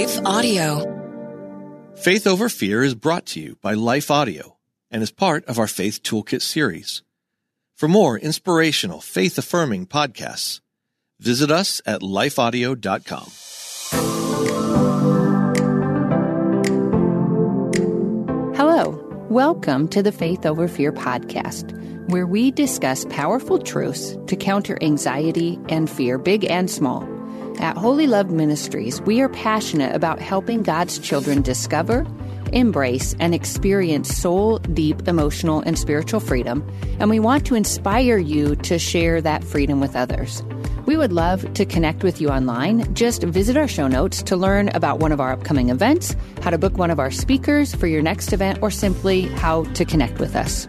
Life Audio. Faith Over Fear is brought to you by Life Audio and is part of our Faith Toolkit series. For more inspirational, faith-affirming podcasts, visit us at lifeaudio.com. Hello, welcome to the Faith Over Fear podcast, where we discuss powerful truths to counter anxiety and fear, big and small. At Wholly Loved Ministries, we are passionate about helping God's children discover, embrace, and experience soul-deep emotional and spiritual freedom, and we want to inspire you to share that freedom with others. We would love to connect with you online. Just visit our show notes to learn about one of our upcoming events, how to book one of our speakers for your next event, or simply how to connect with us.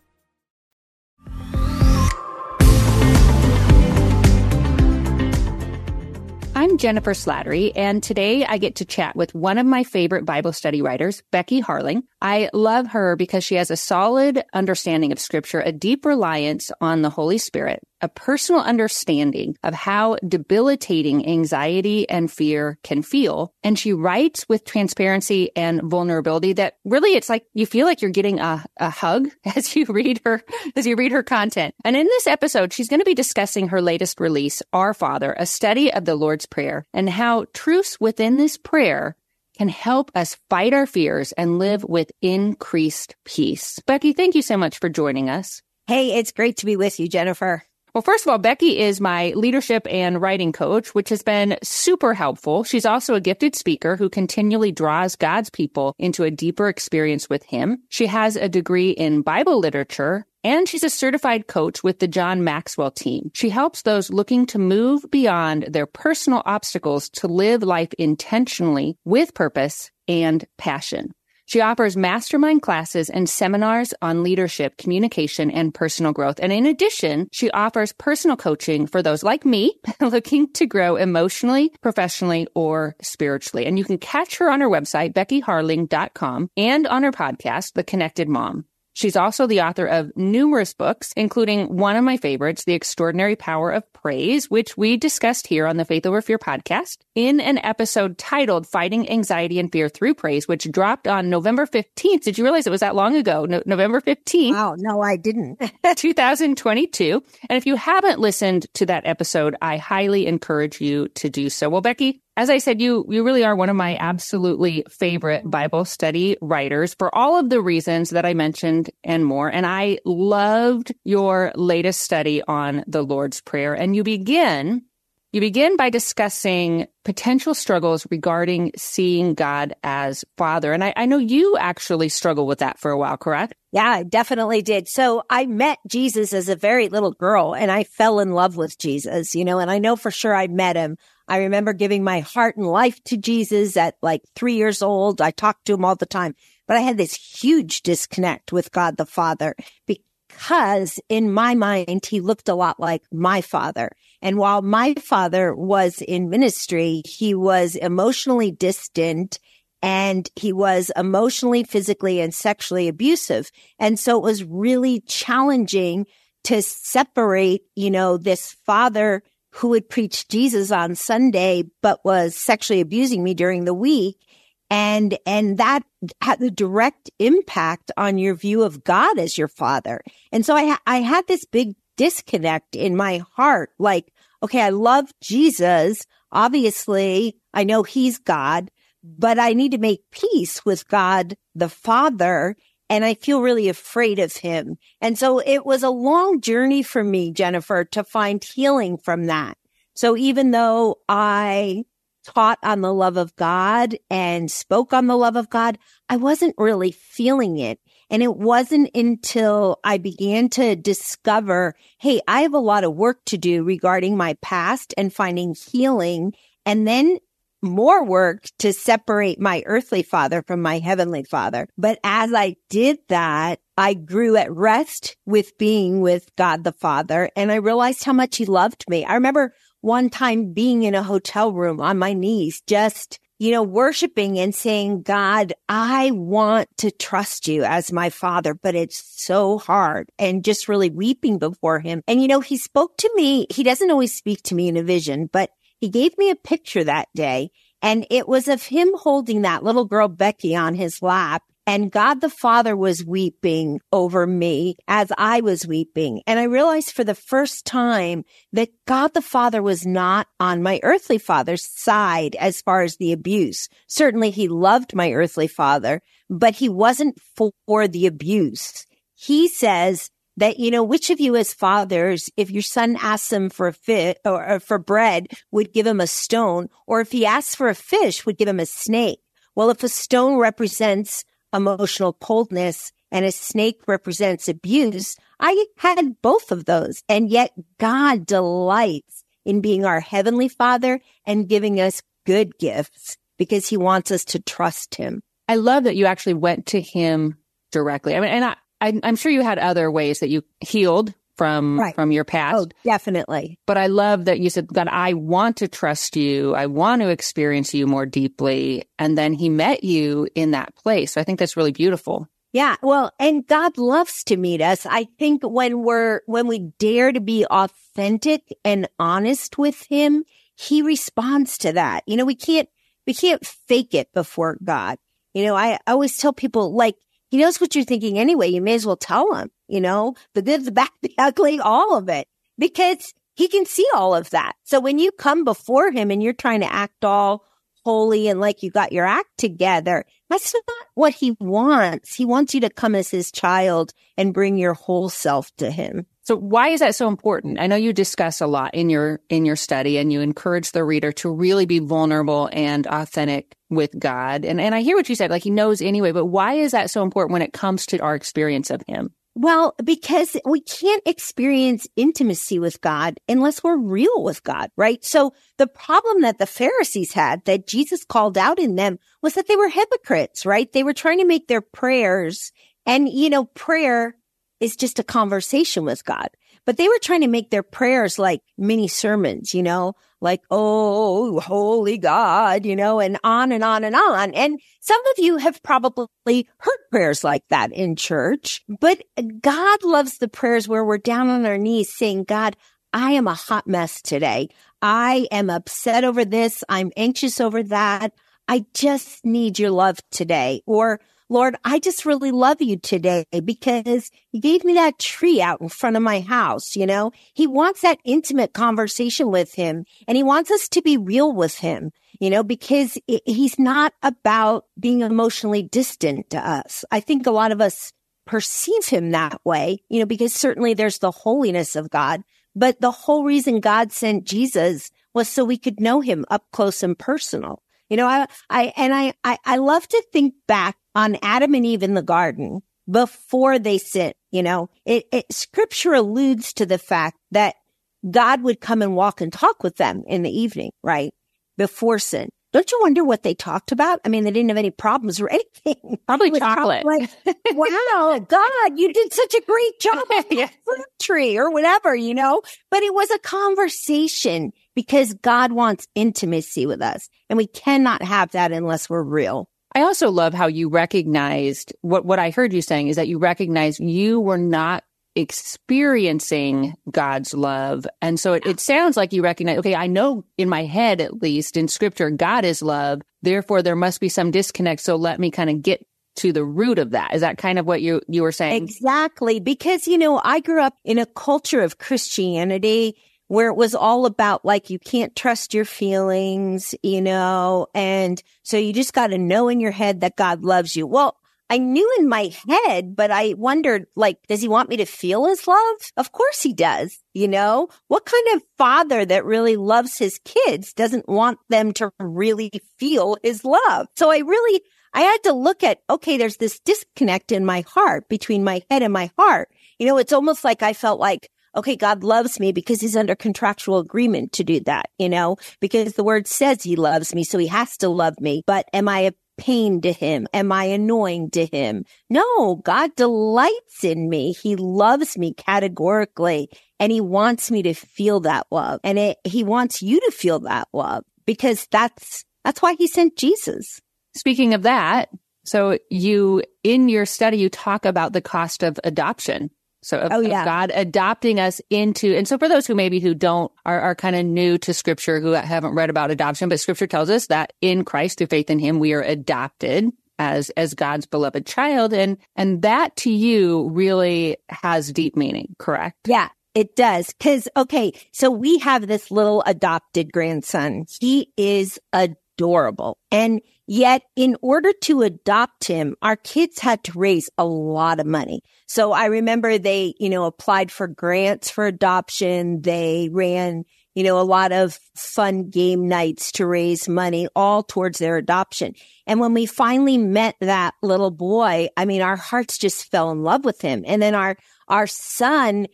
I'm Jennifer Slattery, and today I get to chat with one of my favorite Bible study writers, Becky Harling. I love her because she has a solid understanding of Scripture, a deep reliance on the Holy Spirit, a personal understanding of how debilitating anxiety and fear can feel. And she writes with transparency and vulnerability that really, it's like you feel like you're getting a hug as you read her content. And in this episode, she's going to be discussing her latest release, Our Father: A Study of the Lord's Prayer, and how truths within this prayer can help us fight our fears and live with increased peace. Becky, thank you so much for joining us. Hey, it's great to be with you, Jennifer. Well, first of all, Becky is my leadership and writing coach, which has been super helpful. She's also a gifted speaker who continually draws God's people into a deeper experience with Him. She has a degree in Bible literature, and she's a certified coach with the John Maxwell team. She helps those looking to move beyond their personal obstacles to live life intentionally with purpose and passion. She offers mastermind classes and seminars on leadership, communication, and personal growth. And in addition, she offers personal coaching for those like me looking to grow emotionally, professionally, or spiritually. And you can catch her on her website, BeckyHarling.com, and on her podcast, The Connected Mom. She's also the author of numerous books, including one of my favorites, The Extraordinary Power of Praise, which we discussed here on the Faith Over Fear podcast in an episode titled Fighting Anxiety and Fear Through Praise, which dropped on November 15th. Did you realize it was that long ago? November 15th. Wow, no, I didn't. 2022. And if you haven't listened to that episode, I highly encourage you to do so. Well, Becky, as I said, you really are one of my absolutely favorite Bible study writers for all of the reasons that I mentioned and more. And I loved your latest study on the Lord's Prayer. And you begin by discussing potential struggles regarding seeing God as Father. And I know you actually struggled with that for a while, correct? Yeah, I definitely did. So I met Jesus as a very little girl, and I fell in love with Jesus, and I know for sure I met him. I remember giving my heart and life to Jesus at like 3 years old. I talked to him all the time, but I had this huge disconnect with God the Father because in my mind, he looked a lot like my father. And while my father was in ministry, he was emotionally distant and he was emotionally, physically, and sexually abusive. And so it was really challenging to separate, this father who would preach Jesus on Sunday, but was sexually abusing me during the week. And that had the direct impact on your view of God as your father. And so I had this big disconnect in my heart, like, okay, I love Jesus. Obviously, I know he's God, but I need to make peace with God the Father, and I feel really afraid of him. And so it was a long journey for me, Jennifer, to find healing from that. So even though I taught on the love of God and spoke on the love of God, I wasn't really feeling it. And it wasn't until I began to discover, hey, I have a lot of work to do regarding my past and finding healing, and then more work to separate my earthly father from my heavenly father. But as I did that, I grew at rest with being with God the Father, and I realized how much he loved me. I remember one time being in a hotel room on my knees, just, worshiping and saying, God, I want to trust you as my father, but it's so hard, and just really weeping before him. And, he spoke to me. He doesn't always speak to me in a vision, but he gave me a picture that day, and it was of him holding that little girl, Becky, on his lap. And God the Father was weeping over me as I was weeping. And I realized for the first time that God the Father was not on my earthly father's side as far as the abuse. Certainly he loved my earthly father, but he wasn't for the abuse. He says that, which of you as fathers, if your son asks him for a fish or for bread, would give him a stone, or if he asks for a fish, would give him a snake? Well, if a stone represents emotional coldness and a snake represents abuse, I had both of those. And yet God delights in being our heavenly father and giving us good gifts because he wants us to trust him. I love that you actually went to him directly. I mean, and I'm sure you had other ways that you healed from your past. Oh, definitely. But I love that you said, God, I want to trust you. I want to experience you more deeply. And then he met you in that place. So I think that's really beautiful. Yeah. Well, and God loves to meet us. I think when we dare to be authentic and honest with him, he responds to that. We can't fake it before God. I always tell people, he knows what you're thinking anyway. You may as well tell him, the good, the bad, the ugly, all of it, because he can see all of that. So when you come before him and you're trying to act all holy and like you got your act together, that's not what he wants. He wants you to come as his child and bring your whole self to him. So why is that so important? I know you discuss a lot in your study, and you encourage the reader to really be vulnerable and authentic with God. And I hear what you said, he knows anyway, but why is that so important when it comes to our experience of him? Well, because we can't experience intimacy with God unless we're real with God, right? So the problem that the Pharisees had that Jesus called out in them was that they were hypocrites, right? They were trying to make their prayers, and prayer is just a conversation with God. But they were trying to make their prayers like mini sermons, oh, holy God, and on and on and on. And some of you have probably heard prayers like that in church, but God loves the prayers where we're down on our knees saying, God, I am a hot mess today. I am upset over this. I'm anxious over that. I just need your love today. Or, Lord, I just really love you today because you gave me that tree out in front of my house, He wants that intimate conversation with him, and he wants us to be real with him, because he's not about being emotionally distant to us. I think a lot of us perceive him that way, because certainly there's the holiness of God, but the whole reason God sent Jesus was so we could know him up close and personal. I love to think back on Adam and Eve in the garden before they sinned. Scripture alludes to the fact that God would come and walk and talk with them in the evening, right? Before sin. Don't you wonder what they talked about? I mean, they didn't have any problems or anything. Probably chocolate. Wow, God, you did such a great job on the fruit tree or whatever, But it was a conversation because God wants intimacy with us, and we cannot have that unless we're real. I also love how you recognized what I heard you saying is that you recognized you were not experiencing God's love. And so it sounds like you recognize, okay, I know in my head, at least in scripture, God is love. Therefore, there must be some disconnect. So let me kind of get to the root of that. Is that kind of what you were saying? Exactly. Because, I grew up in a culture of Christianity where it was all about, like, you can't trust your feelings, you know, and so you just got to know in your head that God loves you. Well, I knew in my head, but I wondered, like, does he want me to feel his love? Of course he does. You know, what kind of father that really loves his kids doesn't want them to really feel his love? So I had to look at, okay, there's this disconnect in my heart between my head and my heart. You know, it's almost like I felt like, okay, God loves me because he's under contractual agreement to do that, you know, because the word says he loves me, so he has to love me. But am I a pain to him? Am I annoying to him? No, God delights in me. He loves me categorically, and he wants me to feel that love. And he wants you to feel that love, because that's why he sent Jesus. Speaking of that, so in your study, you talk about the cost of adoption. So of God adopting us into, and so for those who maybe who are kind of new to scripture, who haven't read about adoption, but scripture tells us that in Christ, through faith in him, we are adopted as God's beloved child. And that to you really has deep meaning, correct? Yeah, it does. So we have this little adopted grandson. He is adorable. And yet, in order to adopt him, our kids had to raise a lot of money. So I remember they, you know, applied for grants for adoption. They ran, you know, a lot of fun game nights to raise money, all towards their adoption. And when we finally met that little boy, I mean, our hearts just fell in love with him. And then our son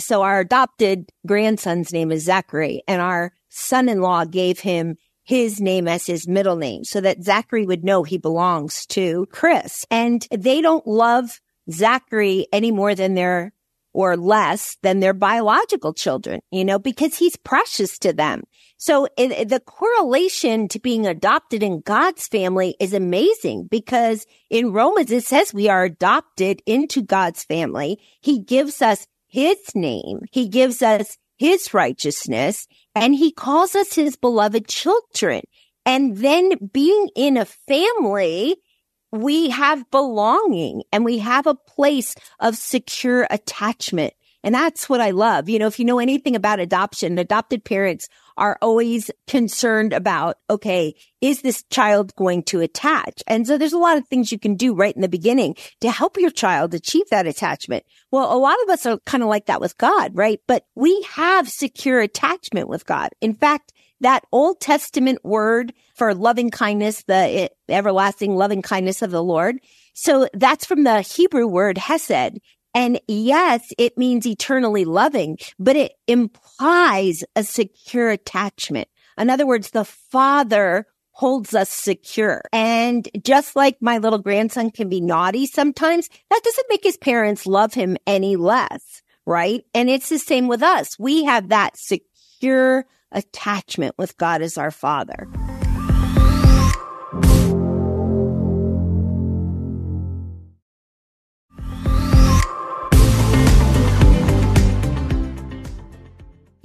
so our adopted grandson's name is Zachary, and our son-in-law gave him his name as his middle name, so that Zachary would know he belongs to Chris. And they don't love Zachary any more than their biological children, you know, because he's precious to them. So the correlation to being adopted in God's family is amazing, because in Romans, it says we are adopted into God's family. He gives us his name. He gives us his righteousness. And he calls us his beloved children. And then being in a family, we have belonging and we have a place of secure attachment. And that's what I love. You know, if you know anything about adoption, adopted parents are always concerned about, okay, is this child going to attach? And so there's a lot of things you can do right in the beginning to help your child achieve that attachment. Well, a lot of us are kind of like that with God, right? But we have secure attachment with God. In fact, that Old Testament word for loving kindness, the everlasting loving kindness of the Lord. So that's from the Hebrew word hesed. And yes, it means eternally loving, but it implies a secure attachment. In other words, the Father holds us secure. And just like my little grandson can be naughty sometimes, that doesn't make his parents love him any less, right? And it's the same with us. We have that secure attachment with God as our Father.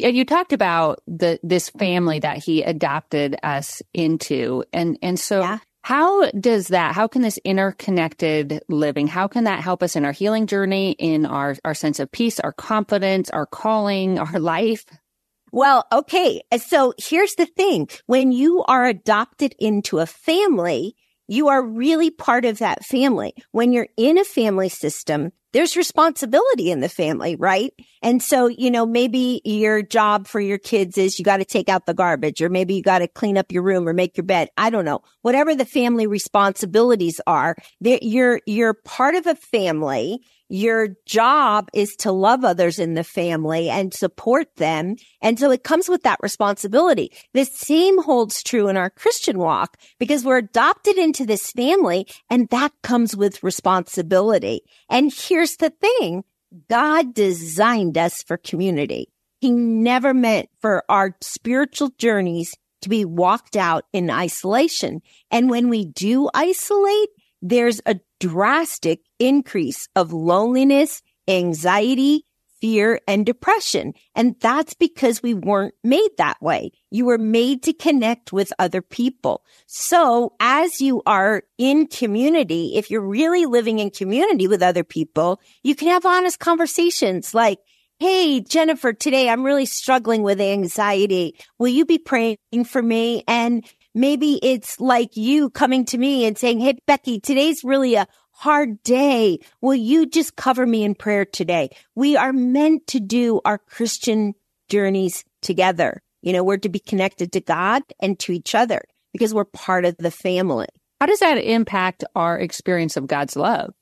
And you talked about this family that he adopted us into. And so how can this interconnected living, how can that help us in our healing journey, in our sense of peace, our confidence, our calling, our life? Well, okay. So here's the thing. When you are adopted into a family, you are really part of that family. When you're in a family system, there's responsibility in the family, right? And so, you know, maybe your job for your kids is you got to take out the garbage, or maybe you got to clean up your room or make your bed. I don't know. Whatever the family responsibilities are, you're part of a family. Your job is to love others in the family and support them. And so it comes with that responsibility. The same holds true in our Christian walk, because we're adopted into this family, and that comes with responsibility. And here's the thing. God designed us for community. He never meant for our spiritual journeys to be walked out in isolation. And when we do isolate, there's a drastic increase of loneliness, anxiety, fear, and depression. And that's because we weren't made that way. You were made to connect with other people. So as you are in community, if you're really living in community with other people, you can have honest conversations like, hey, Jennifer, today I'm really struggling with anxiety. Will you be praying for me? And maybe it's like you coming to me and saying, hey, Becky, today's really a hard day. Will you just cover me in prayer today? We are meant to do our Christian journeys together. You know, we're to be connected to God and to each other because we're part of the family. How does that impact our experience of God's love?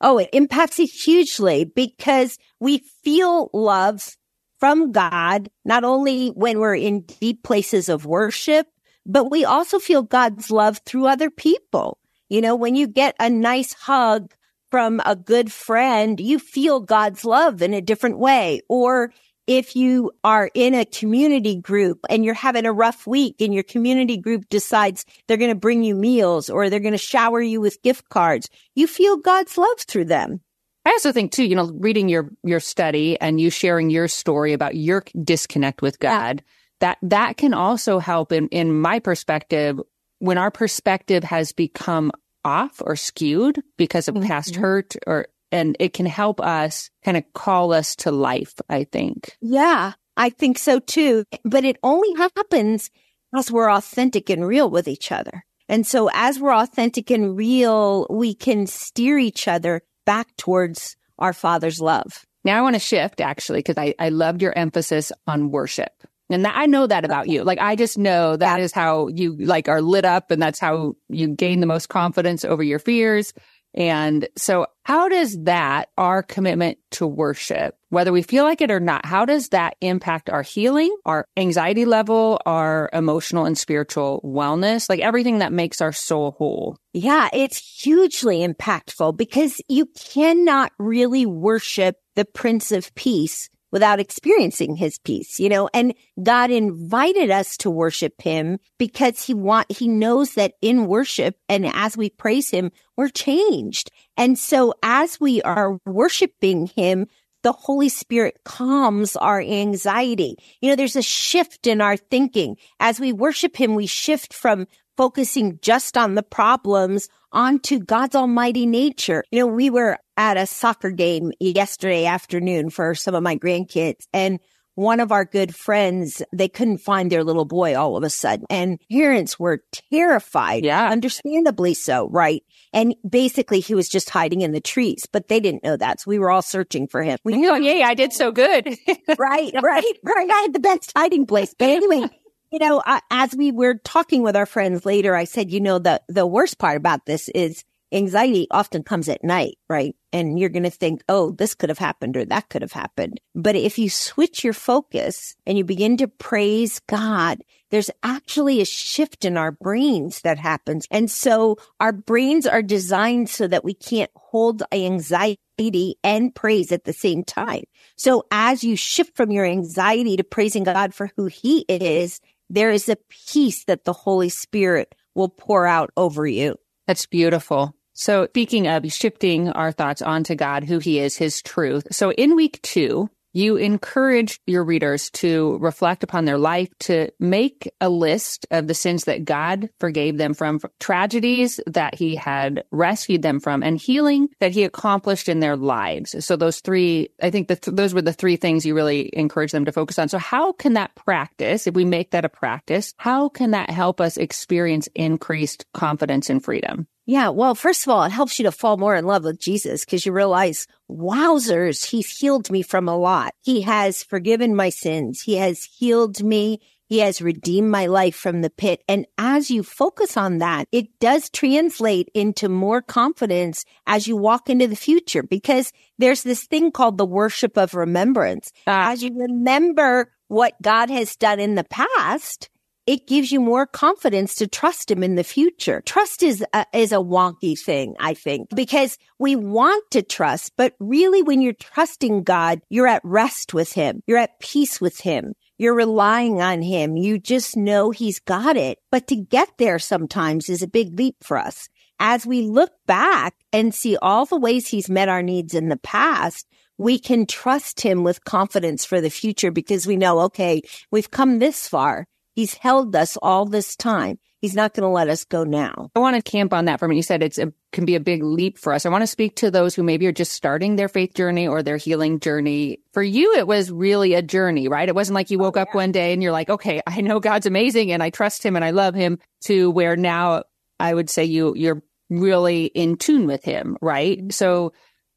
Oh, it impacts it hugely because we feel love from God, not only when we're in deep places of worship, but we also feel God's love through other people. You know, when you get a nice hug from a good friend, you feel God's love in a different way. Or if you are in a community group and you're having a rough week and your community group decides they're going to bring you meals or they're going to shower you with gift cards, you feel God's love through them. I also think, too, you know, reading your study and you sharing your story about your disconnect with God, that can also help in my perspective, when our perspective has become off or skewed because of past hurt or... And it can help us kind of call us to life, I think. Yeah, I think so too. But it only happens as we're authentic and real with each other. And so as we're authentic and real, we can steer each other back towards our Father's love. Now I want to shift, actually, because I loved your emphasis on worship. And I know that about you. Like, I just know that is how you like are lit up and that's how you gain the most confidence over your fears. And so how does that, our commitment to worship, whether we feel like it or not, how does that impact our healing, our anxiety level, our emotional and spiritual wellness, like everything that makes our soul whole? Yeah, it's hugely impactful because you cannot really worship the Prince of Peace without experiencing his peace, you know, and God invited us to worship him because he knows that in worship and as we praise him, we're changed. And so as we are worshiping him, the Holy Spirit calms our anxiety. You know, there's a shift in our thinking. As we worship him, we shift from focusing just on the problems onto God's almighty nature. You know, we were at a soccer game yesterday afternoon for some of my grandkids, and one of our good friends, they couldn't find their little boy all of a sudden, and parents were terrified, understandably so, right? And basically, he was just hiding in the trees, but they didn't know that, so we were all searching for him. You're like, yay, I did so good. Right. I had the best hiding place, but anyway... You know, as we were talking with our friends later, I said, you know, the worst part about this is anxiety often comes at night, right? And you're going to think, oh, this could have happened or that could have happened. But if you switch your focus and you begin to praise God, there's actually a shift in our brains that happens. And so our brains are designed so that we can't hold anxiety and praise at the same time. So as you shift from your anxiety to praising God for who he is, there is a peace that the Holy Spirit will pour out over you. That's beautiful. So speaking of shifting our thoughts onto God, who he is, his truth. So in week 2, you encourage your readers to reflect upon their life, to make a list of the sins that God forgave them from, tragedies that he had rescued them from, and healing that he accomplished in their lives. So those three, I think those were the three things you really encourage them to focus on. So how can that practice, if we make that a practice, how can that help us experience increased confidence and freedom? Yeah, well, first of all, it helps you to fall more in love with Jesus because you realize, wowzers, he's healed me from a lot. He has forgiven my sins. He has healed me. He has redeemed my life from the pit. And as you focus on that, it does translate into more confidence as you walk into the future because there's this thing called the worship of remembrance. As you remember what God has done in the past, it gives you more confidence to trust him in the future. Trust is a wonky thing, I think, because we want to trust, but really when you're trusting God, you're at rest with him. You're at peace with him. You're relying on him. You just know he's got it. But to get there sometimes is a big leap for us. As we look back and see all the ways he's met our needs in the past, we can trust him with confidence for the future because we know, okay, we've come this far. He's held us all this time. He's not going to let us go now. I want to camp on that for a minute. You said it can be a big leap for us. I want to speak to those who maybe are just starting their faith journey or their healing journey. For you, it was really a journey, right? It wasn't like you woke up one day and you're like, okay, I know God's amazing and I trust him and I love him, to where now I would say you're really in tune with him, right? Mm-hmm. So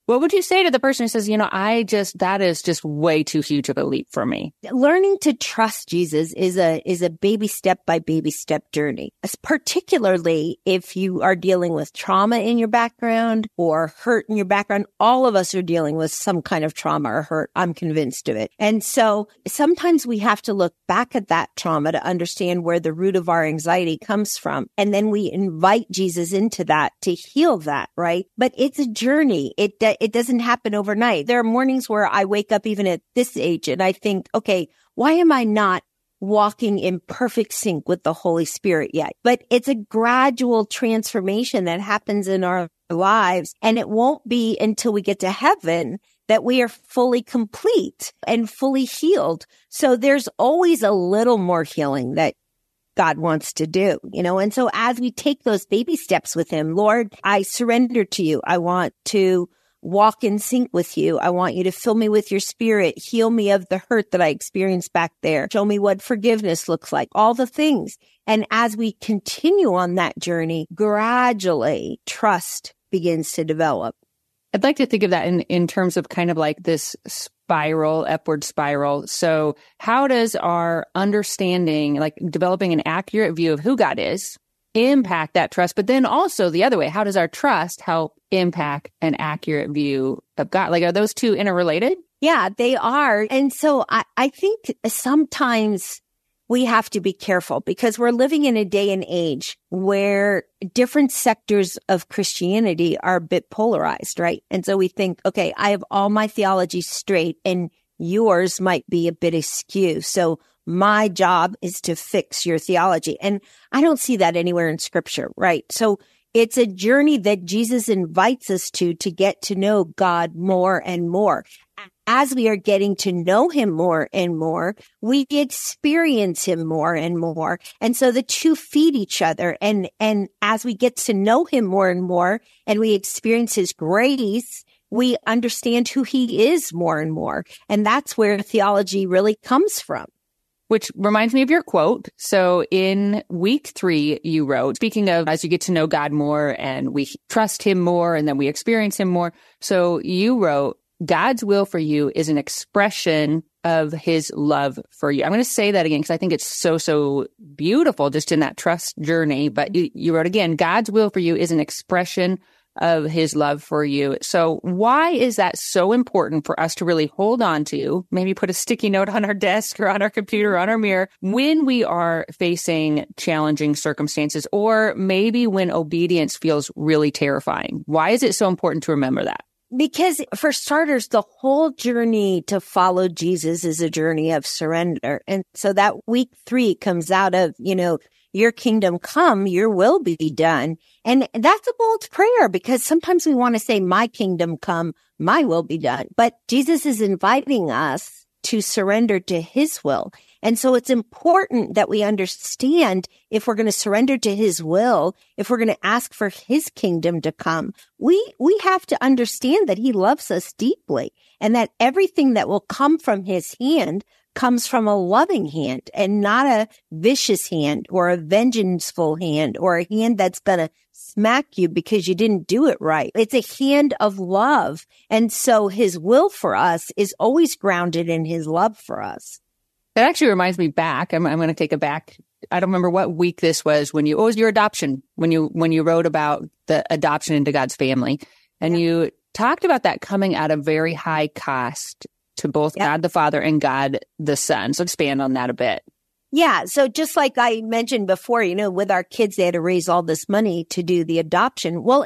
what would you say to the person who says, you know, that is just way too huge of a leap for me? Learning to trust Jesus is a baby step by baby step journey, particularly if you are dealing with trauma in your background or hurt in your background. All of us are dealing with some kind of trauma or hurt. I'm convinced of it. And so sometimes we have to look back at that trauma to understand where the root of our anxiety comes from. And then we invite Jesus into that to heal that, right? But it's a journey. It doesn't happen overnight. There are mornings where I wake up even at this age and I think, okay, why am I not walking in perfect sync with the Holy Spirit yet? But it's a gradual transformation that happens in our lives. And it won't be until we get to heaven that we are fully complete and fully healed. So there's always a little more healing that God wants to do, you know? And so as we take those baby steps with him, Lord, I surrender to you. I want to walk in sync with you. I want you to fill me with your spirit. Heal me of the hurt that I experienced back there. Show me what forgiveness looks like, all the things. And as we continue on that journey, gradually trust begins to develop. I'd like to think of that in terms of kind of like this spiral, upward spiral. So how does our understanding, like developing an accurate view of who God is, impact that trust? But then also the other way, how does our trust help impact an accurate view of God? Like, are those two interrelated? Yeah, they are. And so I think sometimes we have to be careful because we're living in a day and age where different sectors of Christianity are a bit polarized, right? And so we think, okay, I have all my theology straight and yours might be a bit askew. So my job is to fix your theology. And I don't see that anywhere in scripture, right? So it's a journey that Jesus invites us to get to know God more and more. As we are getting to know him more and more, we experience him more and more. And so the two feed each other. And as we get to know him more and more, and we experience his grace, we understand who he is more and more. And that's where theology really comes from. Which reminds me of your quote. So in week 3, you wrote, speaking of as you get to know God more and we trust him more and then we experience him more. So you wrote, God's will for you is an expression of his love for you. I'm going to say that again because I think it's so, so beautiful just in that trust journey. But you wrote again, God's will for you is an expression of his love for you. So why is that so important for us to really hold on to, maybe put a sticky note on our desk or on our computer or on our mirror when we are facing challenging circumstances or maybe when obedience feels really terrifying? Why is it so important to remember that? Because for starters, the whole journey to follow Jesus is a journey of surrender. And so that week 3 comes out of, you know, your kingdom come, your will be done. And that's a bold prayer because sometimes we want to say, my kingdom come, my will be done. But Jesus is inviting us to surrender to his will. And so it's important that we understand if we're going to surrender to his will, if we're going to ask for his kingdom to come, we have to understand that he loves us deeply and that everything that will come from his hand comes from a loving hand and not a vicious hand or a vengeful hand or a hand that's going to smack you because you didn't do it right. It's a hand of love. And so his will for us is always grounded in his love for us. That actually reminds me back. I'm going to take it back. I don't remember what week this was when it was your adoption, when you wrote about the adoption into God's family. And you talked about that coming at a very high cost to both God the Father and God the Son. So expand on that a bit. Yeah. So just like I mentioned before, you know, with our kids, they had to raise all this money to do the adoption. Well,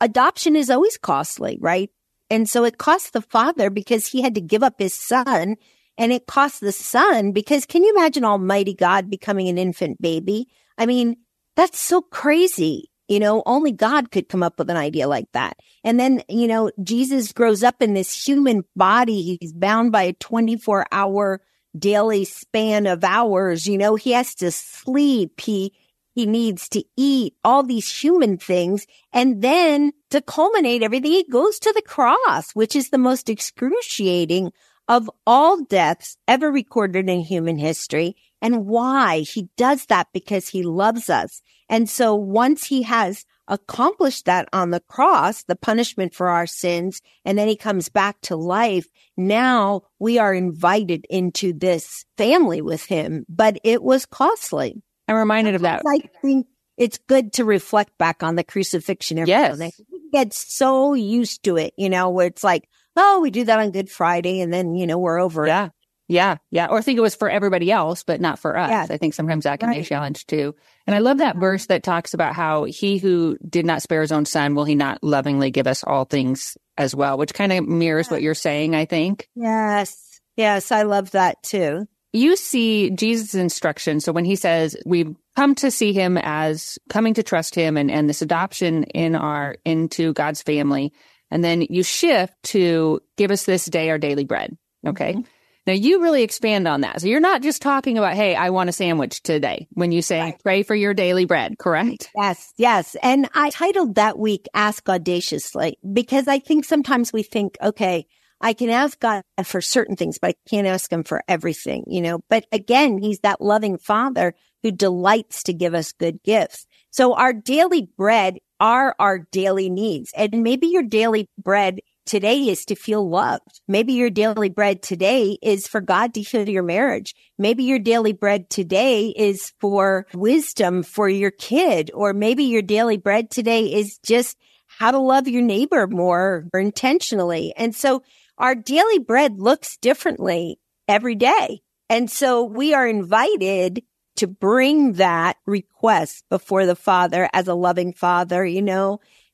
adoption is always costly, right? And so it cost the father because he had to give up his son, and it cost the son because can you imagine Almighty God becoming an infant baby? I mean, that's so crazy. You know, only God could come up with an idea like that. And then, you know, Jesus grows up in this human body. He's bound by a 24-hour daily span of hours. You know, he has to sleep. He He needs to eat all these human things. And then to culminate everything, he goes to the cross, which is the most excruciating of all deaths ever recorded in human history. And why? He does that because he loves us. And so once he has accomplished that on the cross, the punishment for our sins, and then he comes back to life, now we are invited into this family with him. But it was costly. I'm reminded of that. I think it's good to reflect back on the crucifixion. Yes. We get so used to it, where it's like, oh, we do that on Good Friday and then, we're over it. Yeah. Or I think it was for everybody else, but not for us. Yeah. I think sometimes that can be a challenge too. And I love that verse that talks about how he who did not spare his own son, will he not lovingly give us all things as well, which kind of mirrors what you're saying, I think. Yes. I love that too. You see Jesus' instruction. So when he says we've come to see him as coming to trust him and this adoption into God's family, and then you shift to give us this day our daily bread. Okay. Mm-hmm. Now, you really expand on that. So you're not just talking about, hey, I want a sandwich today, when you say, pray for your daily bread, correct? Yes. And I titled that week, Ask Audaciously, because I think sometimes we think, okay, I can ask God for certain things, but I can't ask him for everything, But again, he's that loving father who delights to give us good gifts. So our daily bread are our daily needs. And maybe your daily bread today is to feel loved. Maybe your daily bread today is for God to heal your marriage. Maybe your daily bread today is for wisdom for your kid. Or maybe your daily bread today is just how to love your neighbor more intentionally. And so our daily bread looks differently every day. And so we are invited to bring that request before the Father as a loving Father,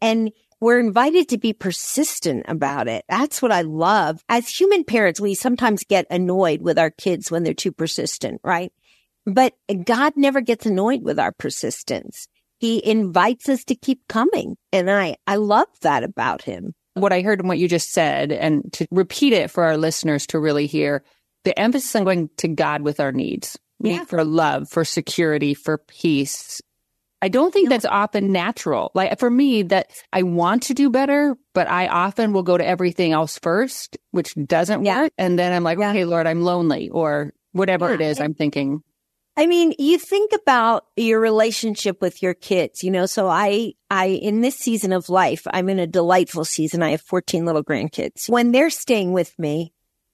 and we're invited to be persistent about it. That's what I love. As human parents, we sometimes get annoyed with our kids when they're too persistent, right? But God never gets annoyed with our persistence. He invites us to keep coming. And I love that about him. What I heard and what you just said, and to repeat it for our listeners to really hear, the emphasis on going to God with our needs, need for love, for security, for peace. I don't think that's often natural. Like for me, that I want to do better, but I often will go to everything else first, which doesn't work. And then I'm like, okay, Lord, I'm lonely, or whatever it is I'm thinking. I mean, you think about your relationship with your kids, so I in this season of life, I'm in a delightful season. I have 14 little grandkids. When they're staying with me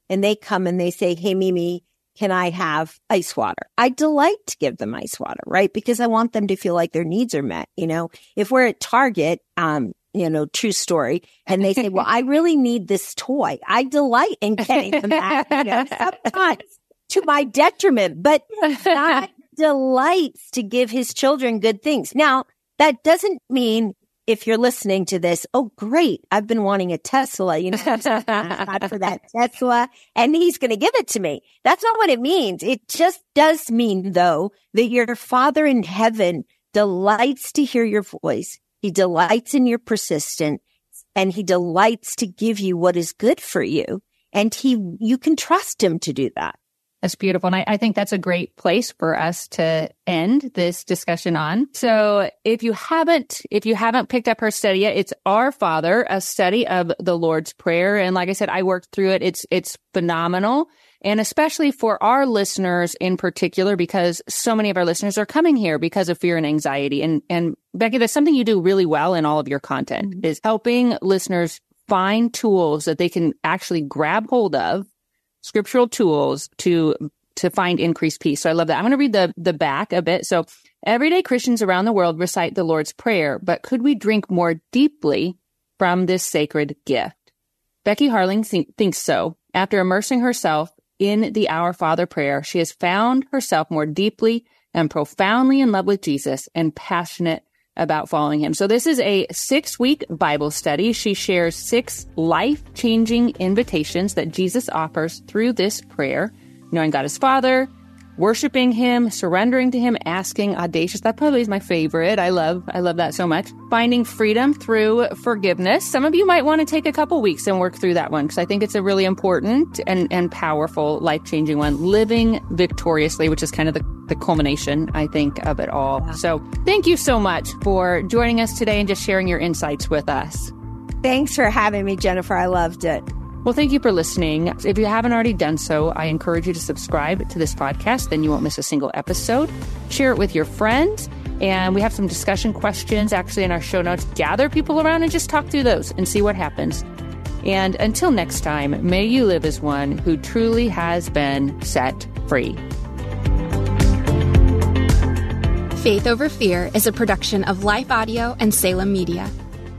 and they come and they say, hey, Mimi, can I have ice water? I delight to give them ice water, right? Because I want them to feel like their needs are met. If we're at Target, true story, and they say, well, I really need this toy. I delight in getting them that, sometimes to my detriment, but God delights to give his children good things. Now, that doesn't mean, if you're listening to this, oh, great, I've been wanting a Tesla, God for that Tesla, and he's going to give it to me. That's not what it means. It just does mean, though, that your Father in heaven delights to hear your voice. He delights in your persistence, and he delights to give you what is good for you. And you can trust him to do that. That's beautiful. And I think that's a great place for us to end this discussion on. So if you haven't picked up her study yet, it's Our Father, a study of the Lord's Prayer. And like I said, I worked through it. It's phenomenal. And especially for our listeners in particular, because so many of our listeners are coming here because of fear and anxiety. And Becky, that's something you do really well in all of your content, is helping listeners find tools that they can actually grab hold of, scriptural tools to find increased peace. So I love that. I'm going to read the back a bit. So everyday Christians around the world recite the Lord's Prayer, but could we drink more deeply from this sacred gift? Becky Harling thinks so. After immersing herself in the Our Father prayer, she has found herself more deeply and profoundly in love with Jesus and passionate about following him. So this is a 6-week Bible study. She shares 6 life-changing invitations that Jesus offers through this prayer: knowing God as Father, worshiping Him, surrendering to Him, asking audacious. That probably is my favorite. I love that so much. Finding freedom through forgiveness. Some of you might want to take a couple weeks and work through that one, because I think it's a really important and powerful, life-changing one. Living victoriously, which is kind of the culmination, I think, of it all. Yeah. So thank you so much for joining us today and just sharing your insights with us. Thanks for having me, Jennifer. I loved it. Well, thank you for listening. If you haven't already done so, I encourage you to subscribe to this podcast. Then you won't miss a single episode. Share it with your friends. And we have some discussion questions actually in our show notes. Gather people around and just talk through those and see what happens. And until next time, may you live as one who truly has been set free. Faith Over Fear is a production of Life Audio and Salem Media.